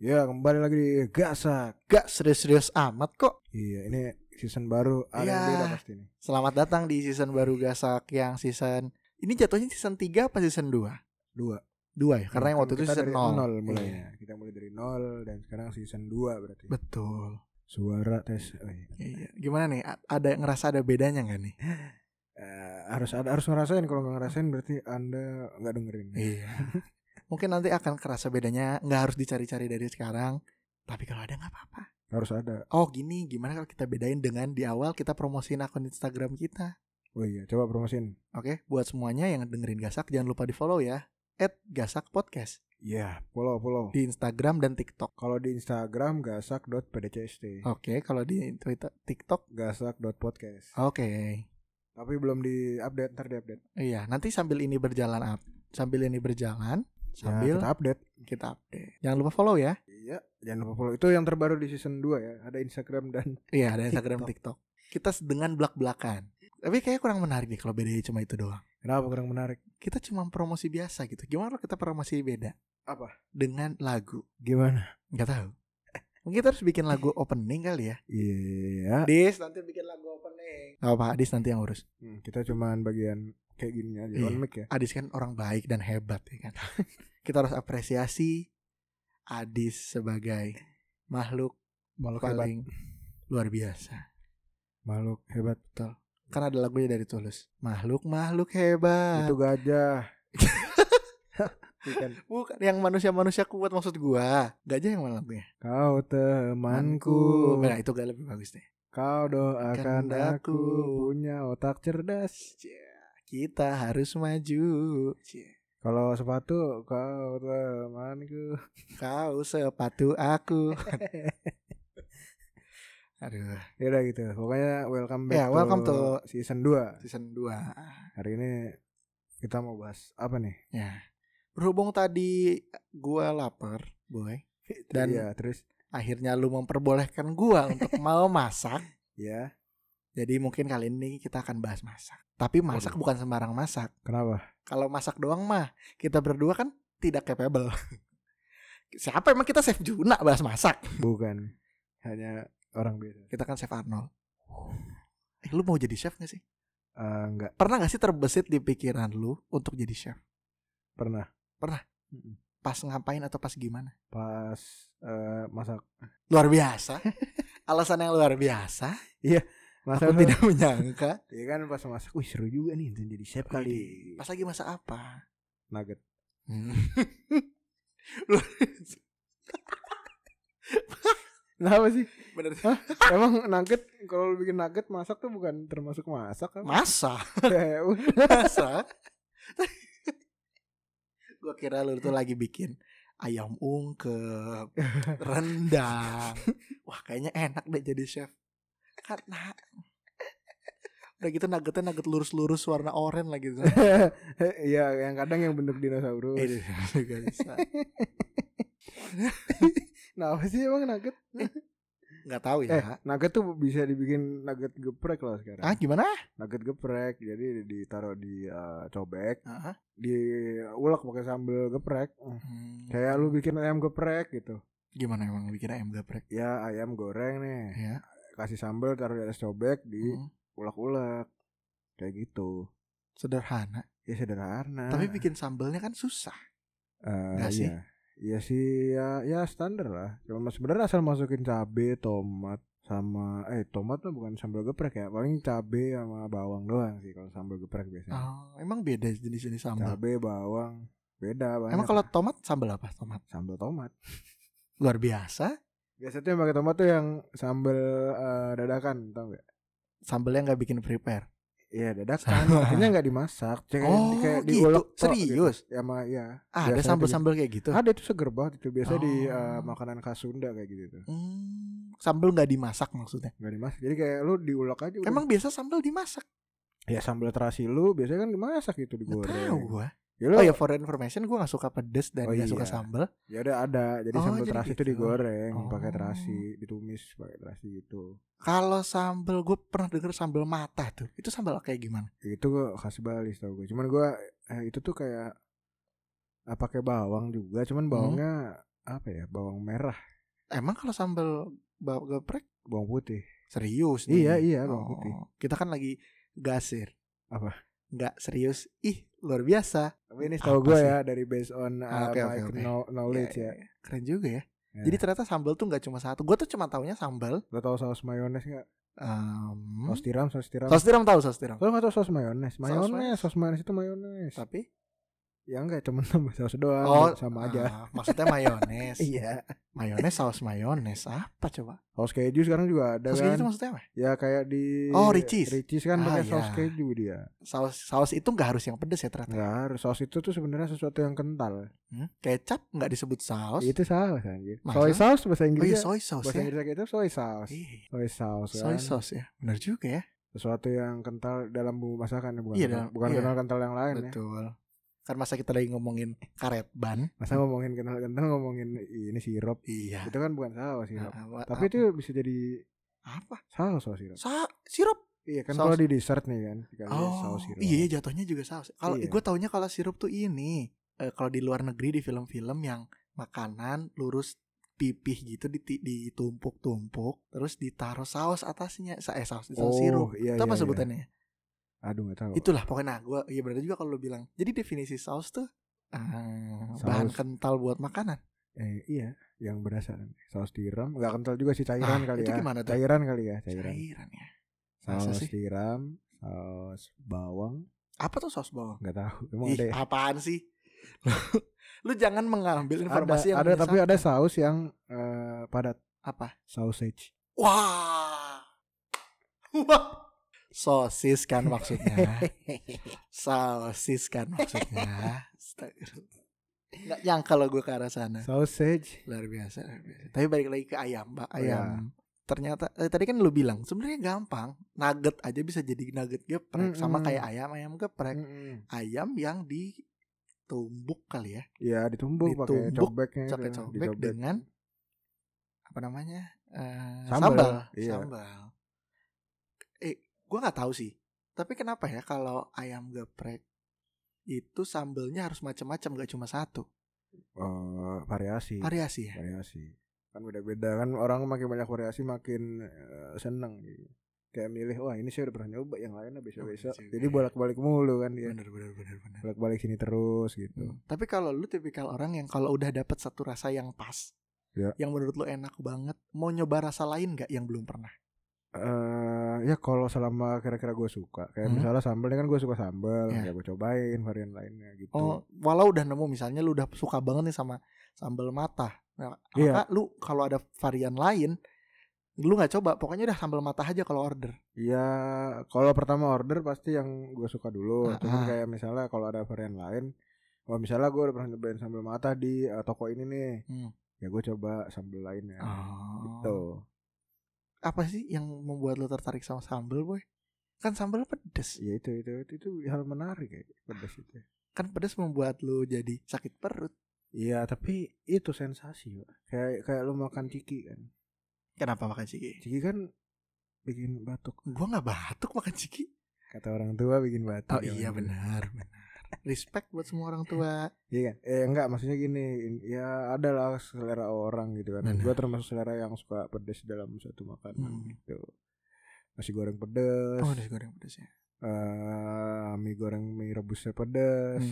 Ya, kembali lagi di Gasa. Gak serius-serius amat kok. Iya, ini season baru R&D ya, udah pasti nih. Selamat datang di season baru Gasak yang season ini jatuhnya season 3 apa season 2? 2 ya, karena yang waktu itu season 0 mulainya. Iya. Kita mulai dari 0 dan sekarang season 2 berarti. Betul. Suara tes. Oh, iya. Gimana nih? Ada ngerasa ada bedanya enggak nih? Harus ngerasain, kalau enggak ngerasain berarti Anda enggak dengerin. Iya. Mungkin nanti akan kerasa bedanya, nggak harus dicari-cari dari sekarang, tapi kalau ada nggak apa-apa. Harus ada. Oh gini, gimana kalau kita bedain dengan di awal kita promosiin akun Instagram kita. Oh iya, coba promosiin. Oke, buat semuanya yang dengerin Gasak, jangan lupa di follow ya, @gasakpodcast. Iya, follow. Di Instagram dan TikTok. Kalau di Instagram, gasak.pdcst. Oke, kalau di Twitter, TikTok, gasak.podcast. Oke. Tapi belum di-update, ntar di-update. Iya, nanti sambil ini berjalan, sambil ya, kita update. Jangan lupa follow ya. Iya, jangan lupa follow. Itu yang terbaru di season 2 ya. Ada Instagram dan TikTok. Kita dengan blak-blakan. Tapi kayaknya kurang menarik nih kalau bedanya cuma itu doang. Kenapa kurang menarik? Kita cuma promosi biasa gitu. Gimana kalau kita promosi beda? Apa? Dengan lagu. Gimana? Enggak tahu. Mungkin kita harus bikin lagu opening kali ya. Iya. Dis nanti bikin lagu opening. Enggak apa-apa, Dis nanti yang urus. Kita cuman bagian kayak gini aja, iya. On mic ya. Adis kan orang baik dan hebat ya kan. Kita harus apresiasi Adis sebagai makhluk paling luar biasa. Makhluk hebat, betul. Kan ada lagunya dari Tulus. Makhluk hebat. Itu gajah. Bukan yang manusia kuat maksud gua. Gajah yang mana lagunya? Kau temanku. Nah, itu gak lebih bagus nih. Kau doakan aku punya otak cerdas. Kita harus maju. Kalau sepatu kau temanku, kau sepatu aku. Aduh. Ya udah gitu. Pokoknya welcome back. Ya, welcome to season 2. Hari ini kita mau bahas apa nih? Ya. Berhubung tadi gua lapar, boy. Dan ya, terus akhirnya lu memperbolehkan gua untuk mau masak. Ya. Jadi mungkin kali ini kita akan bahas masak. Tapi masak bukan sembarang masak. Kenapa? Kalau masak doang mah kita berdua kan tidak capable. Siapa emang kita Chef Juna bahas masak? Bukan. Hanya orang biasa. Kita kan Chef Arnold. Lu mau jadi chef gak sih? Enggak. Pernah gak sih terbesit di pikiran lu untuk jadi chef? Pernah? Pas ngapain atau pas gimana? Pas masak. Luar biasa. Alasan yang luar biasa. Iya. Masa aku tidak menyangka. Iya kan pas masak, wih seru juga nih jadi chef kali. Pas lagi masak apa? Nugget. Kenapa sih? Bener. Hah? Emang nugget, kalau bikin nugget masak tuh bukan termasuk masak kan? Masak. Gua kira lu tuh lagi bikin ayam ungkep, rendang. Wah kayaknya enak deh jadi chef. Karena udah gitu nuggetnya lurus-lurus warna oranye lagi gitu. Iya, yang kadang yang bentuk dinosaurus. Nah, apa sih emang nugget? Enggak tahu ya. Nugget tuh bisa dibikin nugget geprek lah sekarang. Ah, gimana? Nugget geprek. Jadi ditaruh di cobek. Uh-huh. Diulek pakai sambal geprek. Kayak lu bikin ayam geprek gitu. Gimana emang bikin ayam geprek? Ya, ayam goreng nih. Iya. Kasih sambal, taruh di atas cobek, di ulek-ulek kayak gitu. Sederhana. Ya sederhana. Tapi bikin sambalnya kan susah. Gak sih? Iya sih, ya standar lah. Cuma sebenarnya asal masukin cabe, tomat sama tomat tuh bukan sambal geprek ya. Paling cabe sama bawang doang sih kalau sambal geprek biasanya. Oh, emang beda jenis-jenis sambal. Cabe, bawang, beda banget. Emang kalau tomat sambal apa? Sambal tomat. Luar biasa. Biasanya yang pakai tomat tuh yang sambal dadakan, tau gak? Sambalnya nggak bikin prepare. Iya dadakan, makanya nggak dimasak. Kayak gitu. Digolok, serius? Gitu. Ya, ya. Ada sambal-sambal kayak gitu? Ada tuh seger banget itu biasa di makanan khas Sunda kayak gitu. Sambal nggak dimasak maksudnya? Nggak dimasak, jadi kayak lu diulek aja. Emang udah. Biasa sambal dimasak? Ya sambal terasi lu biasanya kan dimasak gitu digoreng. Nggak tahu gua. Oh ya, for information gue gak suka pedes dan gak suka sambal. Ya udah ada. Jadi sambal terasi itu digoreng pakai terasi, ditumis pakai terasi gitu. Kalau sambal gue pernah denger sambal mata tuh. Itu sambal kayak gimana? Itu gue khas Bali tau gue. Cuman gue itu tuh kayak pakai bawang juga. Cuman bawangnya apa ya, bawang merah. Emang kalau sambal geprek bawang putih? Serius nih? Iya bawang putih. Kita kan lagi gasir. Apa? Nggak serius. Ih, luar biasa. Tapi ini tahu gue ya dari based on okay. Knowledge ya. Keren juga ya. Jadi ternyata sambal tuh nggak cuma satu. Gue tuh cuma taunya sambal. Lo tau saus mayones nggak? Saus tiram. Saus tiram. Lo nggak tau saus mayones? Saus mayones itu mayones. Tapi? Ya nggak, cuma tambah saus doang. Oh, sama aja. Maksudnya mayones. Iya. Mayones, saus mayones. Apa coba? Saus keju sekarang juga ada. Saus keju itu maksudnya apa? Ya kayak di. Oh, Ricis kan pakai saus keju dia. Saus itu nggak harus yang pedes ya ternyata. Nggak harus. Saus itu tuh sebenarnya sesuatu yang kental. Kecap nggak disebut saus. Itu saus anjir. Soy sauce bahasa Inggrisnya. Oh iya, soy sauce. Bahasa Inggrisnya kecap soy sauce. Soy sauce. Soy sauce ya. Benar juga ya. Sesuatu yang kental dalam bumbu masakan, bukan kental yang lain ya. Betul. Kan masa kita lagi ngomongin karet ban, masa ngomongin kental-kental ngomongin ini sirup. Iya. Itu kan bukan saus sirup. Tapi itu bisa jadi apa? Saus sirup. Sirup. Iya kan, kalau di dessert nih kan. Saus sirup. Iya, jatuhnya juga saus. Kalau gue taunya kalau sirup tuh ini kalau di luar negeri di film-film yang makanan lurus pipih gitu ditumpuk-tumpuk terus ditaruh saus atasnya, saus sirup. Iya, itu apa sebutannya? Aduh nggak tahu. Itulah pokoknya gue. Iya benar juga kalau lo bilang. Jadi definisi saus tuh bahan kental buat makanan. Iya, yang berasa saus tiram. Nggak kental juga sih, cairan kali itu ya. Itu gimana? Cairan kali ya. Cairan ya. Saus tiram, saus bawang. Apa tuh saus bawang? Nggak tahu. Emang ada ya? Apaan sih? Lu jangan mengambil informasi yang ada. Tapi ada saus yang padat. Apa? Sausage. Wah. Sosis kan maksudnya nggak nyangka lo gue ke arah sana. Sausage. Luar biasa. Tapi balik lagi ke ayam. Ternyata tadi kan lo bilang sebenarnya gampang, nugget aja bisa jadi nugget geprek. Sama kayak ayam geprek. Ayam yang ditumbuk kali ya. Iya, ditumbuk pakai cobek dengan apa namanya sambal. Gue nggak tahu sih, tapi kenapa ya kalau ayam geprek itu sambalnya harus macam-macam, nggak cuma satu? Variasi. Ya? Variasi. Kan beda-beda kan, orang makin banyak variasi makin seneng gitu. Kayak milih, wah ini saya udah pernah nyoba, yang lainnya besok-besok. Jadi bolak-balik mulu kan dia. Bener. Bolak-balik sini terus gitu. Tapi kalau lu tipikal orang yang kalau udah dapet satu rasa yang pas, yang menurut lu enak banget, mau nyoba rasa lain nggak yang belum pernah? Ya kalau selama kira-kira gue suka, kayak misalnya sambalnya kan gue suka sambal, ya gue cobain varian lainnya gitu. Oh, walau udah nemu misalnya lu udah suka banget nih sama sambal mata, maka lu kalau ada varian lain, lu nggak coba, pokoknya udah sambal mata aja kalau order. Iya, kalau pertama order pasti yang gue suka dulu. Cuman kayak misalnya kalau ada varian lain, wah misalnya gue udah pernah nyobain sambal mata di toko ini nih, ya gue coba sambal lainnya gitu. Apa sih yang membuat lo tertarik sama sambal, boy? Kan sambal pedes. Ya itu hal menarik ya, pedes itu. Kan pedes membuat lo jadi sakit perut. Iya, tapi itu sensasi, Pak. Kayak lo makan ciki kan. Kenapa makan ciki? Ciki kan bikin batuk. Gua enggak batuk makan ciki. Kata orang tua bikin batuk. Oh iya, benar. Respect buat semua orang tua. Iya kan? Enggak, maksudnya gini, ya adalah selera orang gitu kan. Gue termasuk selera yang suka pedes dalam suatu makanan gitu. Nasi goreng pedes. Oh, nasi goreng pedes ya. Mie goreng, mie rebusnya pedes.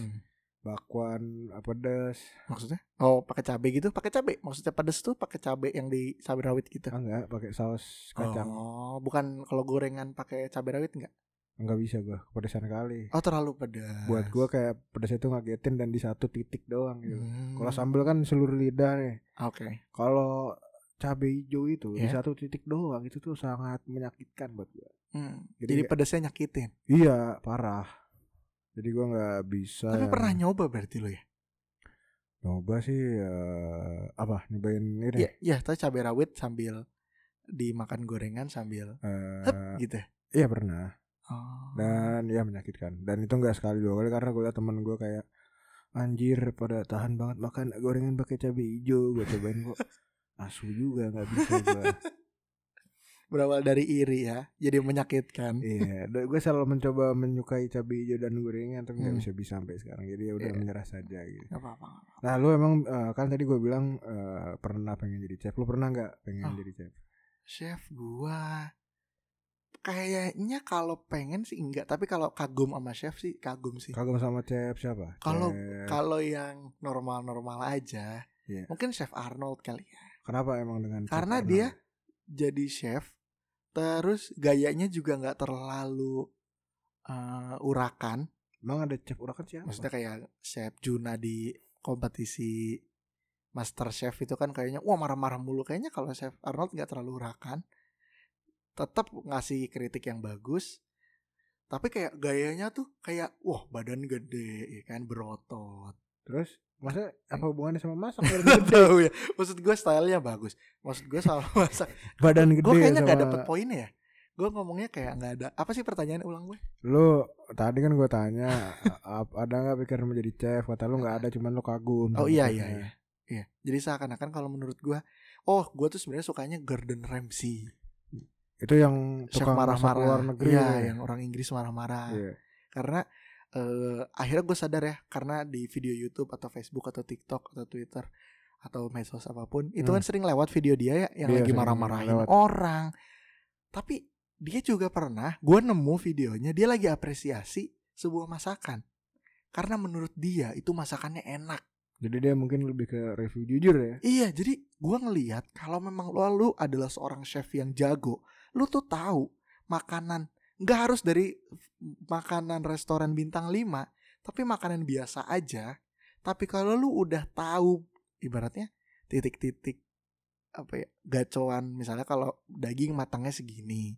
Bakwan pedes. Maksudnya? Oh, pakai cabe gitu, pakai cabe. Maksudnya pedes tuh pakai cabe yang di cabe rawit gitu. Enggak, pakai saus kacang. Oh, bukan kalau gorengan pakai cabe rawit enggak? Enggak bisa gue, kepedesan kali. Oh, terlalu pedas. Buat gue kayak pedasnya itu ngagetin dan di satu titik doang gitu. Kalau sambal kan seluruh lidah nih. Okay. Kalau cabai hijau itu di satu titik doang, itu tuh sangat menyakitkan buat gue. Jadi pedasnya nyakitin. Iya, parah. Jadi gue gak bisa. Tapi pernah nyoba berarti lo ya? Nyoba sih nyobain ini. Iya, tapi cabai rawit sambil dimakan gorengan sambil gitu. Iya, pernah. Dan ya menyakitkan. Dan itu gak sekali dua kali, karena gue liat temen gue kayak, anjir pada tahan banget makan gorengan pakai cabai hijau. Gue cobain kok asu juga gak bisa gue. Berawal dari iri ya, jadi menyakitkan. Iya, gue selalu mencoba menyukai cabai hijau dan gorengan, tapi nggak bisa sampai sekarang. Jadi ya udah menyerah saja gitu. Gak apa-apa. Nah, lu emang kan tadi gue bilang pernah pengen jadi chef. Lu pernah nggak pengen jadi chef? Chef gue kayaknya kalau pengen sih enggak, tapi kalau kagum sama chef sih kagum sih. Kagum sama chef siapa? Kalau yang normal-normal aja, mungkin Chef Arnold kali ya. Kenapa emang dengan? Karena dia jadi chef, terus gayanya juga nggak terlalu urakan. Emang ada chef urakan sih? Maksudnya kayak Chef Juna di kompetisi Master Chef itu kan kayaknya wah marah-marah mulu. Kayaknya kalau Chef Arnold nggak terlalu urakan, tetap ngasih kritik yang bagus, tapi kayak gayanya tuh kayak wah badan gede, ya kan berotot. Terus maksudnya apa hubungannya sama masak? Tahu ya. Maksud gue stylenya bagus. Maksud gue soal masak. Badan gede. Gue kayaknya nggak dapet poinnya ya. Gue ngomongnya kayak nggak ada. Apa sih pertanyaan ulang gue? Lu tadi kan gue tanya ada nggak pikiran menjadi chef? Kata lu nggak ada, cuman lu kagum. Oh iya. Jadi seakan-akan kalau menurut gue, gue tuh sebenarnya sukanya Gordon Ramsay. Itu yang tukang masak luar negeri ya, yang orang Inggris marah-marah. Yeah. Karena akhirnya gue sadar ya, karena di video YouTube atau Facebook atau TikTok atau Twitter atau medsos apapun, itu kan sering lewat video dia ya, yang lagi marah-marahin orang. Tapi dia juga pernah, gue nemu videonya, dia lagi apresiasi sebuah masakan karena menurut dia itu masakannya enak. Jadi dia mungkin lebih ke review jujur ya. Iya, jadi gue ngelihat kalau memang lu adalah seorang chef yang jago, lu tuh tahu makanan, nggak harus dari makanan restoran bintang 5, tapi makanan biasa aja. Tapi kalau lu udah tahu, ibaratnya titik-titik apa ya, gacoan, misalnya kalau daging matangnya segini,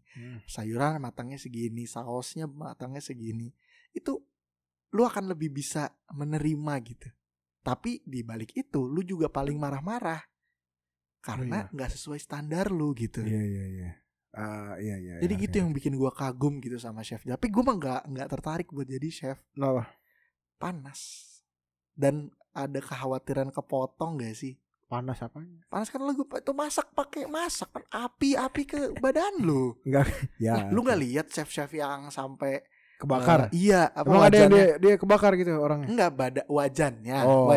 sayuran matangnya segini, sausnya matangnya segini, itu lu akan lebih bisa menerima gitu. Tapi di balik itu lu juga paling marah-marah karena nggak sesuai standar lu gitu. Iya. Jadi gitu yang bikin gue kagum gitu sama chef. Tapi gue mah nggak tertarik buat jadi chef. Kenapa? Panas. Dan ada kekhawatiran kepotong nggak sih? Panas apanya? Panas kan lu itu masak kan api ke badan lu. Enggak. Ya. Lu nggak lihat chef-chef yang sampai kebakar. Iya, apa wajannya dia kebakar gitu orangnya. Enggak, wajannya. Oh.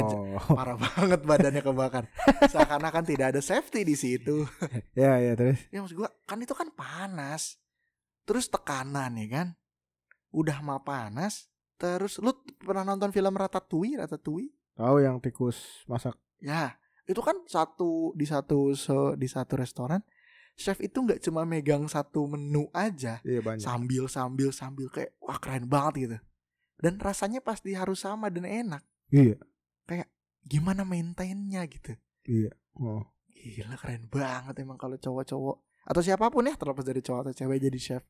Parah banget badannya kebakar. Seakan-akan tidak ada safety di situ. Ya, terus. Ya maksud gua, kan itu kan panas. Terus tekanan ya kan. Udah mah panas, terus lu pernah nonton film Ratatouille? Tahu yang tikus masak. Ya, itu kan di satu restoran chef itu nggak cuma megang satu menu aja, sambil kayak wah keren banget gitu, dan rasanya pasti harus sama dan enak. Iya. Kayak gimana maintainnya gitu. Iya. Oh. Gila keren banget emang kalau cowok-cowok atau siapapun ya, terlepas dari cowok atau cewek jadi chef,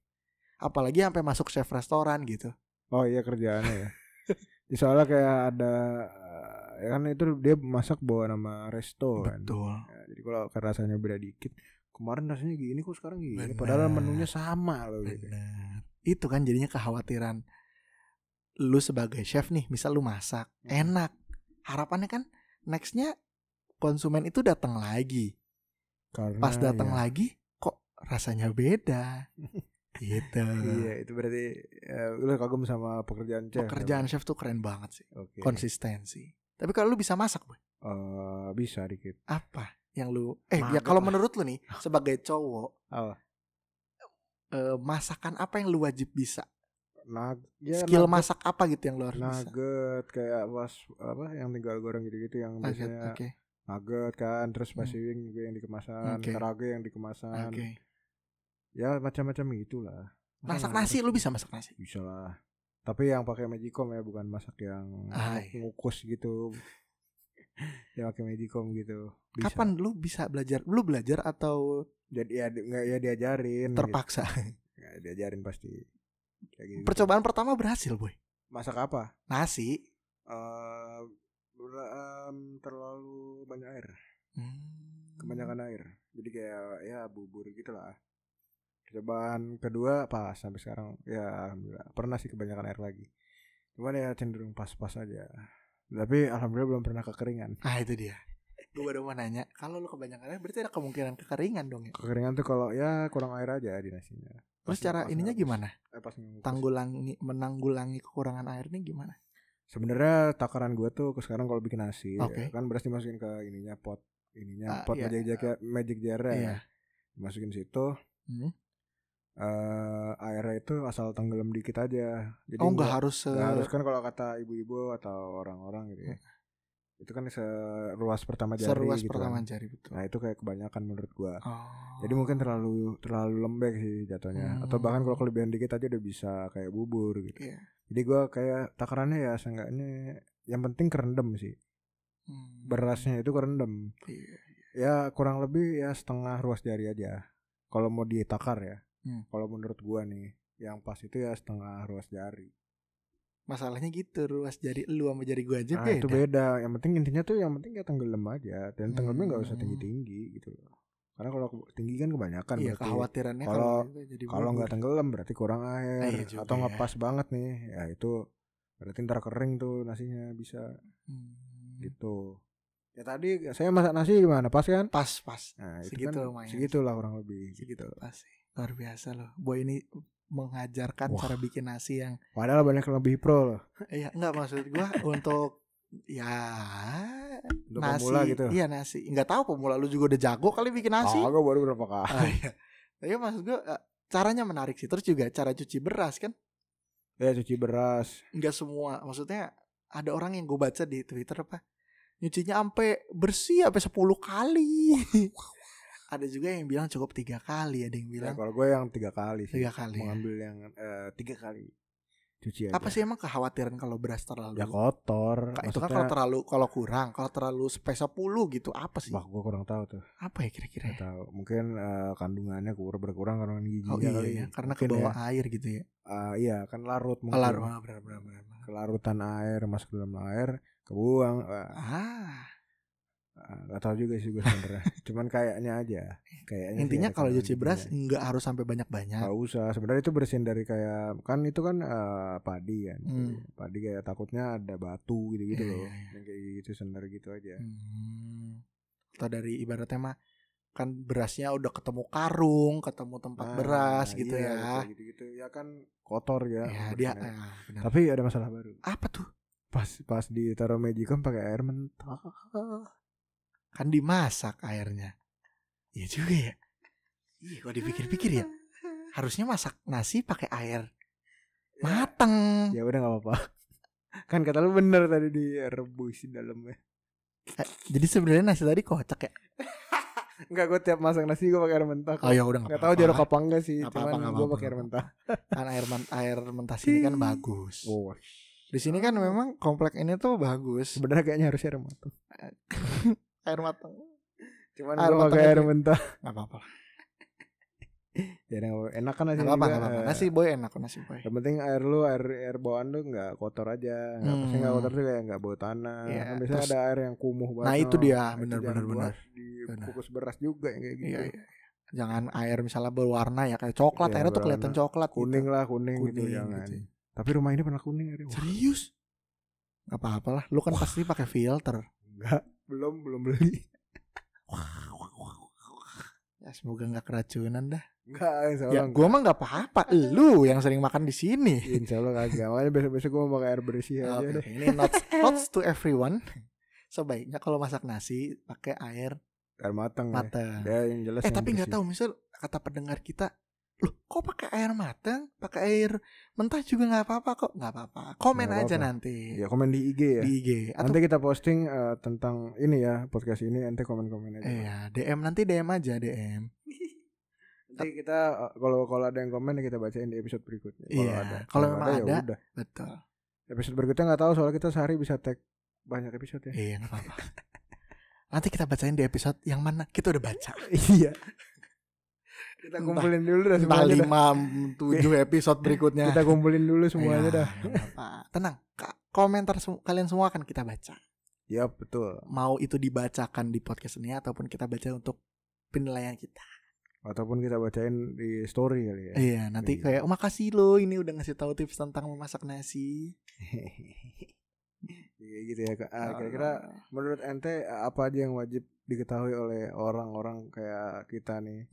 apalagi sampai masuk chef restoran gitu. Oh iya kerjaannya ya. Soalnya kayak ada ya kan itu dia masak bawa nama resto kan. Betul. Ya, jadi kalau rasanya beda dikit. Kemarin rasanya gini kok sekarang gini. Bener. Padahal menunya sama loh gitu. Itu kan jadinya kekhawatiran. Lu sebagai chef nih, misal lu masak enak, harapannya kan nextnya konsumen itu datang lagi. Karena pas datang lagi kok rasanya beda. Gitu. Iya, itu berarti lu kagum sama pekerjaan chef. Pekerjaan chef tuh keren banget sih. Okay. Konsistensi. Tapi kalau lu bisa masak, Boy? Bisa dikit. Apa? Yang lu ya kalau menurut lu nih sebagai cowok masakan apa yang lu wajib bisa? Skill nugget, masak apa gitu yang lu harus bisa? Nugget kayak apa yang tinggal goreng gitu-gitu yang biasanya. Okay. Nugget kan, terus pasiwing juga yang dikemasan, karage yang dikemasan. Ya macam-macam gitulah. Masak nasi lu bisa masak nasi? Bisa lah. Tapi yang pakai magicom ya, bukan masak yang ngukus gitu. Ya pakai magicom gitu. Bisa. Kapan lu bisa belajar? Lu belajar atau jadi ya diajarin? Terpaksa. Gitu. Ya, diajarin pasti. Gitu. Percobaan pertama berhasil, Boy. Masak apa? Nasi. Terlalu banyak air. Kebanyakan air. Jadi kayak ya bubur gitulah. Percobaan kedua pas sampai sekarang ya alhamdulillah. Pernah sih kebanyakan air lagi. Cuman ya cenderung pas-pas aja. Tapi alhamdulillah belum pernah kekeringan. Ah itu dia. Gue baru mau nanya, kalau lu kebanyakan air berarti ada kemungkinan kekeringan dong ya? Kekeringan tuh kalau ya kurang air aja di nasinya. Terus pas cara ininya gimana? Menanggulangi kekurangan airnya gimana? Sebenarnya takaran gue tuh sekarang kalau bikin nasi kan beras dimasukin ke ininya pot magic jar ya. Dimasukin situ. Airnya itu asal tenggelam dikit aja. Jadi nggak harus kan kalau kata ibu-ibu atau orang-orang gitu ya. Itu kan seruas pertama jari betul. Nah itu kayak kebanyakan menurut gua. Jadi mungkin terlalu lembek sih jatuhnya. Atau bahkan kalau kelebihan dikit aja udah bisa kayak bubur gitu. Jadi gua kayak takarannya ya seenggaknya yang penting kerendam sih. Berasnya itu kerendam. Ya kurang lebih ya setengah ruas jari aja. Kalau mau ditakar ya. Kalau menurut gua nih, yang pas itu ya setengah ruas jari. Masalahnya gitu, ruas jari lu sama jari gua aja beda. Itu beda. Yang penting intinya tuh yang penting ya tenggelam aja. Dan tenggelamnya enggak usah tinggi-tinggi gitu loh. Karena kalau tinggi kan kebanyakan iya, berarti. Kekhawatirannya kalau enggak tenggelam berarti kurang air atau enggak pas banget nih. Ya itu berarti ntar kering tuh nasinya bisa. Gitu. Ya tadi saya masak nasi gimana? Pas kan? Pas. Nah, segitu kan, lumayan. Segitulah kurang lebih. Segitu pas sih. Luar biasa loh. Boy ini mengajarkan cara bikin nasi yang padahal banyak yang lebih pro loh. Iya, enggak maksud gua untuk untuk nasi, pemula gitu. Iya, nasi. Enggak tahu pemula lu juga udah jago kali bikin nasi. Gua baru berapa kali. Tapi maksud gua caranya menarik sih. Terus juga cara cuci beras kan? Ya, cuci beras. Enggak semua. Maksudnya ada orang yang gua baca di Twitter nyucinya sampai bersih sampai 10 kali. Ada juga yang bilang cukup 3 kali, ada yang bilang. Kalau gue yang 3 kali sih. 3 kali. Mengambil yang 3 kali. Cuci aja. Apa sih emang kekhawatiran kalau beras terlalu? Ya kotor. Itu kan kalau terlalu sampai 10 gitu, apa sih? Wah, gue kurang tahu tuh. Apa ya kira-kira? Gak tahu. Mungkin kandungannya berkurang karena gizinya kali. Karena ke bawah air gitu ya. Iya, kan larut mungkin. Larut. Kelarutan air masuk ke dalam air, kebuang. Gak tau juga sih gue sebenernya. Cuman kayaknya intinya kalau cuci beras gak harus sampai banyak-banyak. Gak usah. Sebenarnya itu bersihin dari kayak, kan itu kan padi kan padi kayak takutnya ada batu gitu-gitu yang kayak gitu sebenernya gitu aja. Atau dari ibaratnya mah kan berasnya udah ketemu karung, ketemu tempat beras gitu ya gitu-gitu. Ya kan kotor ya dia, tapi ada masalah baru. Apa tuh? Pas ditaruh magicom pakai air mentah. Kan dimasak airnya. Iya juga ya. Iya kalau dipikir-pikir ya. Harusnya masak nasi pakai air mateng. Ya udah gak apa-apa. Kan kata lu bener tadi direbusin dalamnya. Jadi sebenarnya nasi tadi kocak ya. Enggak, gue tiap masak nasi gue pakai air mentah. Oh ya udah gak apa-apa. Gak tau jorok apa enggak sih. Cuman gue pakai air mentah. Kan air mentah sini kan bagus. Di sini kan memang komplek ini tuh bagus. Sebenarnya kayaknya harusnya air matang. Air matang. Cuman gue pakai air mentah. Enggak apa-apa. Jadi enak kan nasi. Enggak apa-apa. Nasi boy enak. Yang penting air bawaan lu enggak kotor aja. Pasti enggak kotor tuh kayak enggak bau tanah. Ya, kan biasanya ada air yang kumuh banget. Nah, itu dia benar. Dikukus beras juga yang kayak gitu. Iya. Jangan air misalnya berwarna ya kayak coklat, airnya tuh kelihatan coklat. Kuning gitu jangan. Tapi rumah ini pernah kuning. Serius? Gak apa-apa lah. Lu kan pasti pakai filter. Enggak. Belum beli. Ya semoga gak keracunan dah. Enggak, insyaallah. Ya gue mah gak apa-apa. Lu yang sering makan di sini. Insyaallah kagak. Makanya besok-besok gue mau pakai air bersih aja deh. Ini notes to everyone. Sebaiknya kalau masak nasi pakai air matang. Ya. Yang jelas tapi nggak tahu misal kata pendengar kita. Loh, kok pakai air matang, pakai air mentah juga nggak apa-apa kok, nggak apa-apa. Komen gak aja apa-apa. Nanti. Ya komen di IG ya. Di IG. Atau nanti kita posting tentang ini ya podcast ini, nanti komen-komen aja. Iya, DM nanti DM aja DM. Nanti kita kalau ada yang komen kita bacain di episode berikutnya. Kalau ada. Kalau memang ada ya udah. Betul. Episode berikutnya nggak tahu soalnya kita sehari bisa tag banyak episode ya. Iya nggak apa-apa. Nanti kita bacain di episode yang mana kita udah baca. Iya. Kita kumpulin dulu dah semuanya. 5-7 episode berikutnya. Kita kumpulin dulu semuanya dah. Tenang, komentar kalian semua akan kita baca. Ya betul. Mau itu dibacakan di podcast ini ataupun kita baca untuk penilaian kita. Ataupun kita bacain di story kali ya. Iya, nanti kayak makasih lo ini udah ngasih tahu tips tentang memasak nasi. Gitu ya. Kira-kira menurut ente apa aja yang wajib diketahui oleh orang-orang kayak kita nih,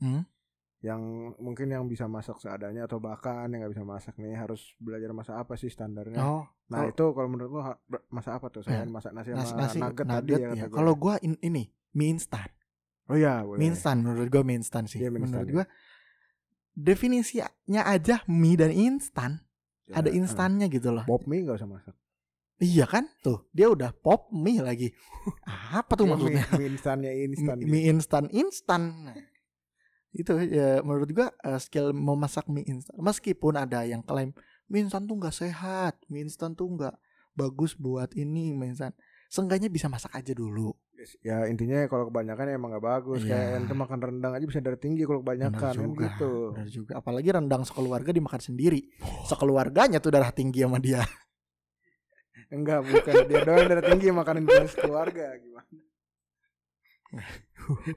yang mungkin yang bisa masak seadanya atau bahkan yang nggak bisa masak nih harus belajar masak apa sih standarnya? Nah itu kalau menurut lo masak apa tuh? Saya masak nasi nugget tadi ya. Kalau gue ini mie instan. Oh ya, boleh. Mie instan menurut gue mie instan. Gue definisinya aja mie dan instan ya, ada instannya gitu loh. Pop mie nggak usah masak. Iya kan tuh dia udah pop mie lagi. Apa tuh maksudnya? Mie instannya instan. Mie instan. Itu ya, menurut gua skill memasak mie instan. Meskipun ada yang klaim mie instan tuh nggak sehat, mie instan tuh nggak bagus buat ini mie instan. Seenggaknya bisa masak aja dulu. Ya intinya kalau kebanyakan emang nggak bagus. Ya. Kayak ente makan rendang aja bisa dari tinggi kalau kebanyakan. Benar juga, gitu. Benar juga. Apalagi rendang sekeluarga dimakan sendiri. Sekeluarganya tuh darah tinggi sama dia. Enggak, bukan dia doang darah tinggi makanin keluarga gimana?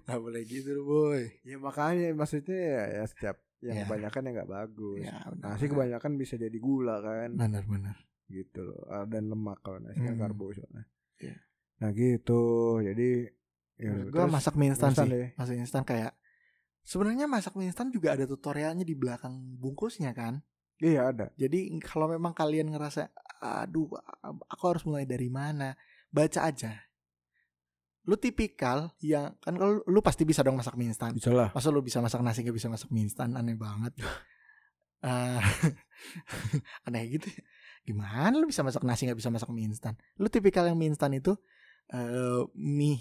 Nggak boleh gitu boy. Ya makanya maksudnya ya setiap yang kebanyakan yang nggak bagus. Ya, nasi kebanyakan bisa jadi gula kan? Benar-benar. Gitu loh. Dan lemak kalau nasi kan karbo soalnya. Ya. Nah gitu. Jadi ya, gue masak mie instan sih. Masak instan kayak sebenarnya masak mie instan juga ada tutorialnya di belakang bungkusnya kan? Iya ada. Jadi kalau memang kalian ngerasa aduh aku harus mulai dari mana, baca aja. Lu tipikal yang kan kalau lu pasti bisa dong masak mie instan. Bisa lah. Masa lu bisa masak nasi gak bisa masak mie instan, aneh banget. Aneh gitu. Gimana lu bisa masak nasi gak bisa masak mie instan? Lu tipikal yang mie instan itu mie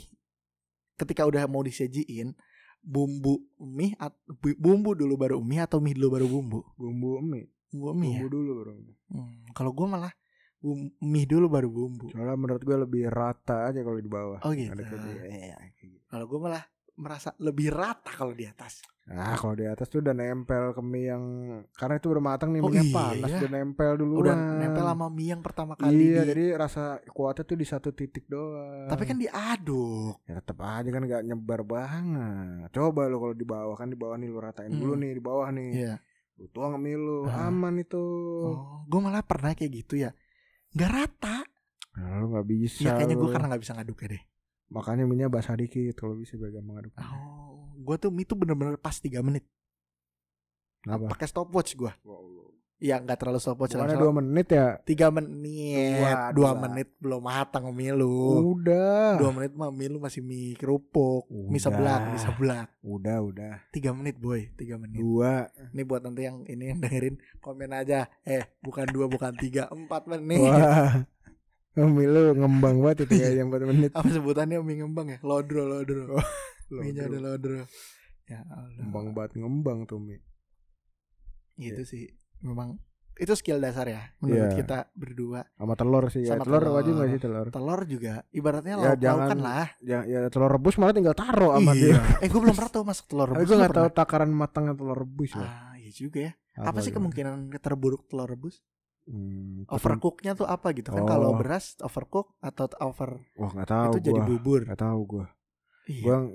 ketika udah mau disajiin bumbu mie dulu baru bumbu. Kalau gue malah mie dulu baru bumbu. Soalnya menurut gue lebih rata aja kalau di bawah. Oh gitu. Kalau gue malah merasa lebih rata kalau di atas. Nah kalau di atas tuh udah nempel ke mie yang karena itu udah matang nih, mie panas udah nempel dulu. Udah nempel sama mie yang pertama kali. Iya di... jadi rasa kuatnya tuh di satu titik doang. Tapi kan diaduk. Ya tetep aja kan gak nyebar banget. Coba lo kalau di bawah kan di bawah nih lo ratain dulu nih di bawah nih. Iya. Lu tuang mie lu aman itu. Gue malah pernah kayak gitu ya. Gak rata. Nah, lu gak bisa. Ya kayaknya gue karena gak bisa ngaduknya deh. Makanya mie nya basah dikit. Kalau bisa biar gampang ngaduknya. Gue tuh mie tuh bener-bener pas 3 menit. Kenapa? Pakai stopwatch gue. Ya gak terlalu stopwatch. Bukannya 2 menit ya? 3 menit. 2 menit belum matang mie lu. Udah 2 menit mah mie lu masih mie kerupuk. Udah. Mie seblak. Udah 3 menit boy. 3 menit 2. Ini buat nanti yang ini yang dengerin komen aja. Bukan 2 bukan 3 4 menit. Wah. Mie lu ngembang banget itu ya. Yang 4 menit. Apa sebutannya mie ngembang ya? Lodro. Mie-nya ada lodro. Ya Allah. Ngembang banget tuh mie. Gitu sih. Memang itu skill dasar ya menurut kita berdua. Sama telur sih ya. Telur wajib gak sih telur? Telur juga ibaratnya lauk-laukan lah. Ya telur rebus malah tinggal taruh sama dia. Gue belum pernah tau masak telur rebus. Gue gak tau takaran matangnya telur rebus ya. Iya juga ya. Apa sih kemungkinan terburuk telur rebus? Overcooknya tuh apa gitu kan? Kalau beras overcook atau over. Wah gak tahu. Itu jadi bubur. Gak tahu gue.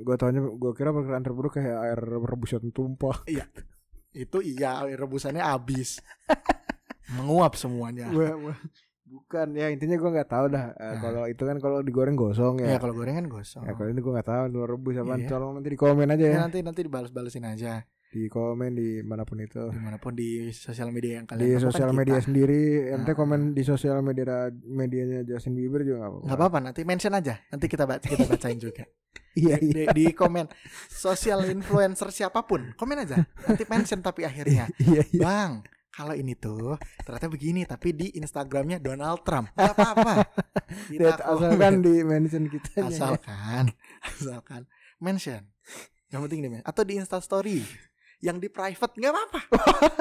Gue kira perkiraan terburuk kayak air rebusan tumpah. Iya. Itu rebusannya habis. Menguap semuanya. Bukan ya, intinya gue nggak tahu dah. Kalau itu kan kalau digoreng gosong ya. Ya kalau goreng kan gosong. Ya kalau ini gue nggak tahu telur rebus apa. Tolong nanti di komen aja ya. Nanti dibalas-balesin aja. Di komen di manapun itu. Dimanapun di sosial media yang kalian. Di sosial media kita sendiri. Nanti komen di sosial medianya Justin Bieber juga nggak apa-apa. Nggak apa-apa, nanti mention aja. Nanti kita bacain juga. Di komen sosial influencer siapapun komen aja, nanti mention tapi akhirnya bang kalau ini tuh ternyata begini tapi di Instagramnya Donald Trump nggak apa-apa kita asalkan di mention kita asalkan mention yang penting nih atau di Instastory yang di private nggak apa-apa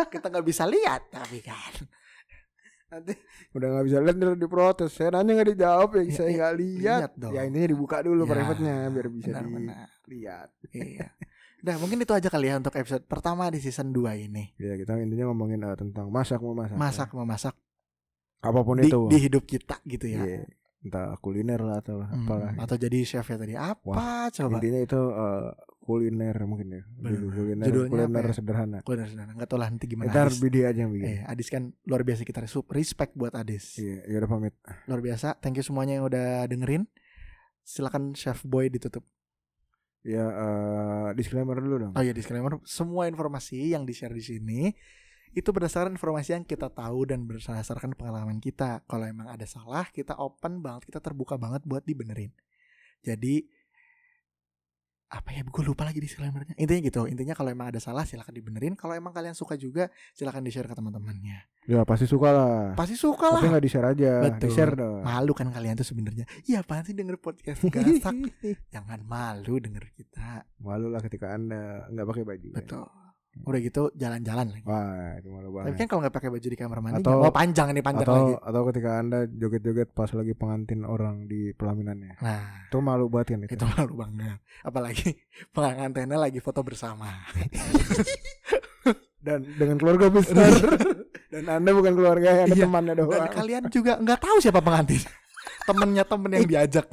kita nggak bisa lihat tapi kan nanti udah nggak bisa lihat terus diprotes. Saya nanya nggak dijawab ya saya nggak lihat. Ya intinya dibuka dulu private-nya biar bisa dilihat. Iya. Nah mungkin itu aja kali ya untuk episode pertama di season 2 ini. Iya kita intinya ngomongin tentang masak apapun itu di hidup kita gitu ya. Iya. Entah kuliner lah atau apalah. Atau jadi chef ya tadi apa. Wah, coba. Intinya itu kuliner mungkin ya. Bener. Kuliner kuliner sederhana. Kuliner sederhana. Enggak tahu lah nanti gimana. Kita harus BD aja yang bikin. Adis kan luar biasa, kita respect buat Adis. Iya, ya udah pamit. Luar biasa. Thank you semuanya yang udah dengerin. Silakan Chef Boy ditutup. Ya, disclaimer dulu dong. Oh iya, disclaimer. Semua informasi yang di-share di sini itu berdasarkan informasi yang kita tahu dan berdasarkan pengalaman kita. Kalau emang ada salah, kita open banget, kita terbuka banget buat dibenerin. Jadi apa ya, gue lupa lagi disclaimer-nya. Intinya gitu, intinya kalau emang ada salah silakan dibenerin. Kalau emang kalian suka juga silakan di-share ke teman-temannya. Ya pasti suka lah. Pasti suka lah. Tapi nggak di-share aja. Betul. Di-share dong. Malu kan kalian tuh sebenarnya. Iya apaan sih denger podcast gasak. Jangan malu denger kita. Malu lah ketika anda nggak pakai baju. Betul. Ya. Udah gitu jalan-jalan lagi. Wah, itu malu banget. Tapi kan kalau nggak pakai baju di kamar mandi, atau, panjang nih panjang atau, lagi. Atau ketika anda joget-joget pas lagi pengantin orang di pelaminannya. Nah, itu malu banget kan itu. Itu malu banget. Apalagi pengantinnya lagi foto bersama. Dan dengan keluarga besar. Dan anda bukan keluarga, anda iya, temannya doang. Dan kalian juga nggak tahu siapa pengantin. Temennya temen yang diajak.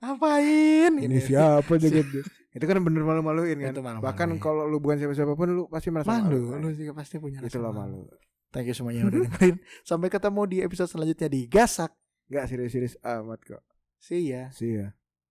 Apain? Ini siapa joget? Itu kan bener malu-maluin kan. Malu-maluin. Bahkan kalau lu bukan siapa-siapa pun lu pasti merasa malu. Lu juga pasti punya rasa malu. Thank you semuanya udah dengerin. Sampai ketemu di episode selanjutnya di Gasak. Gak serius-serius amat kok. See ya.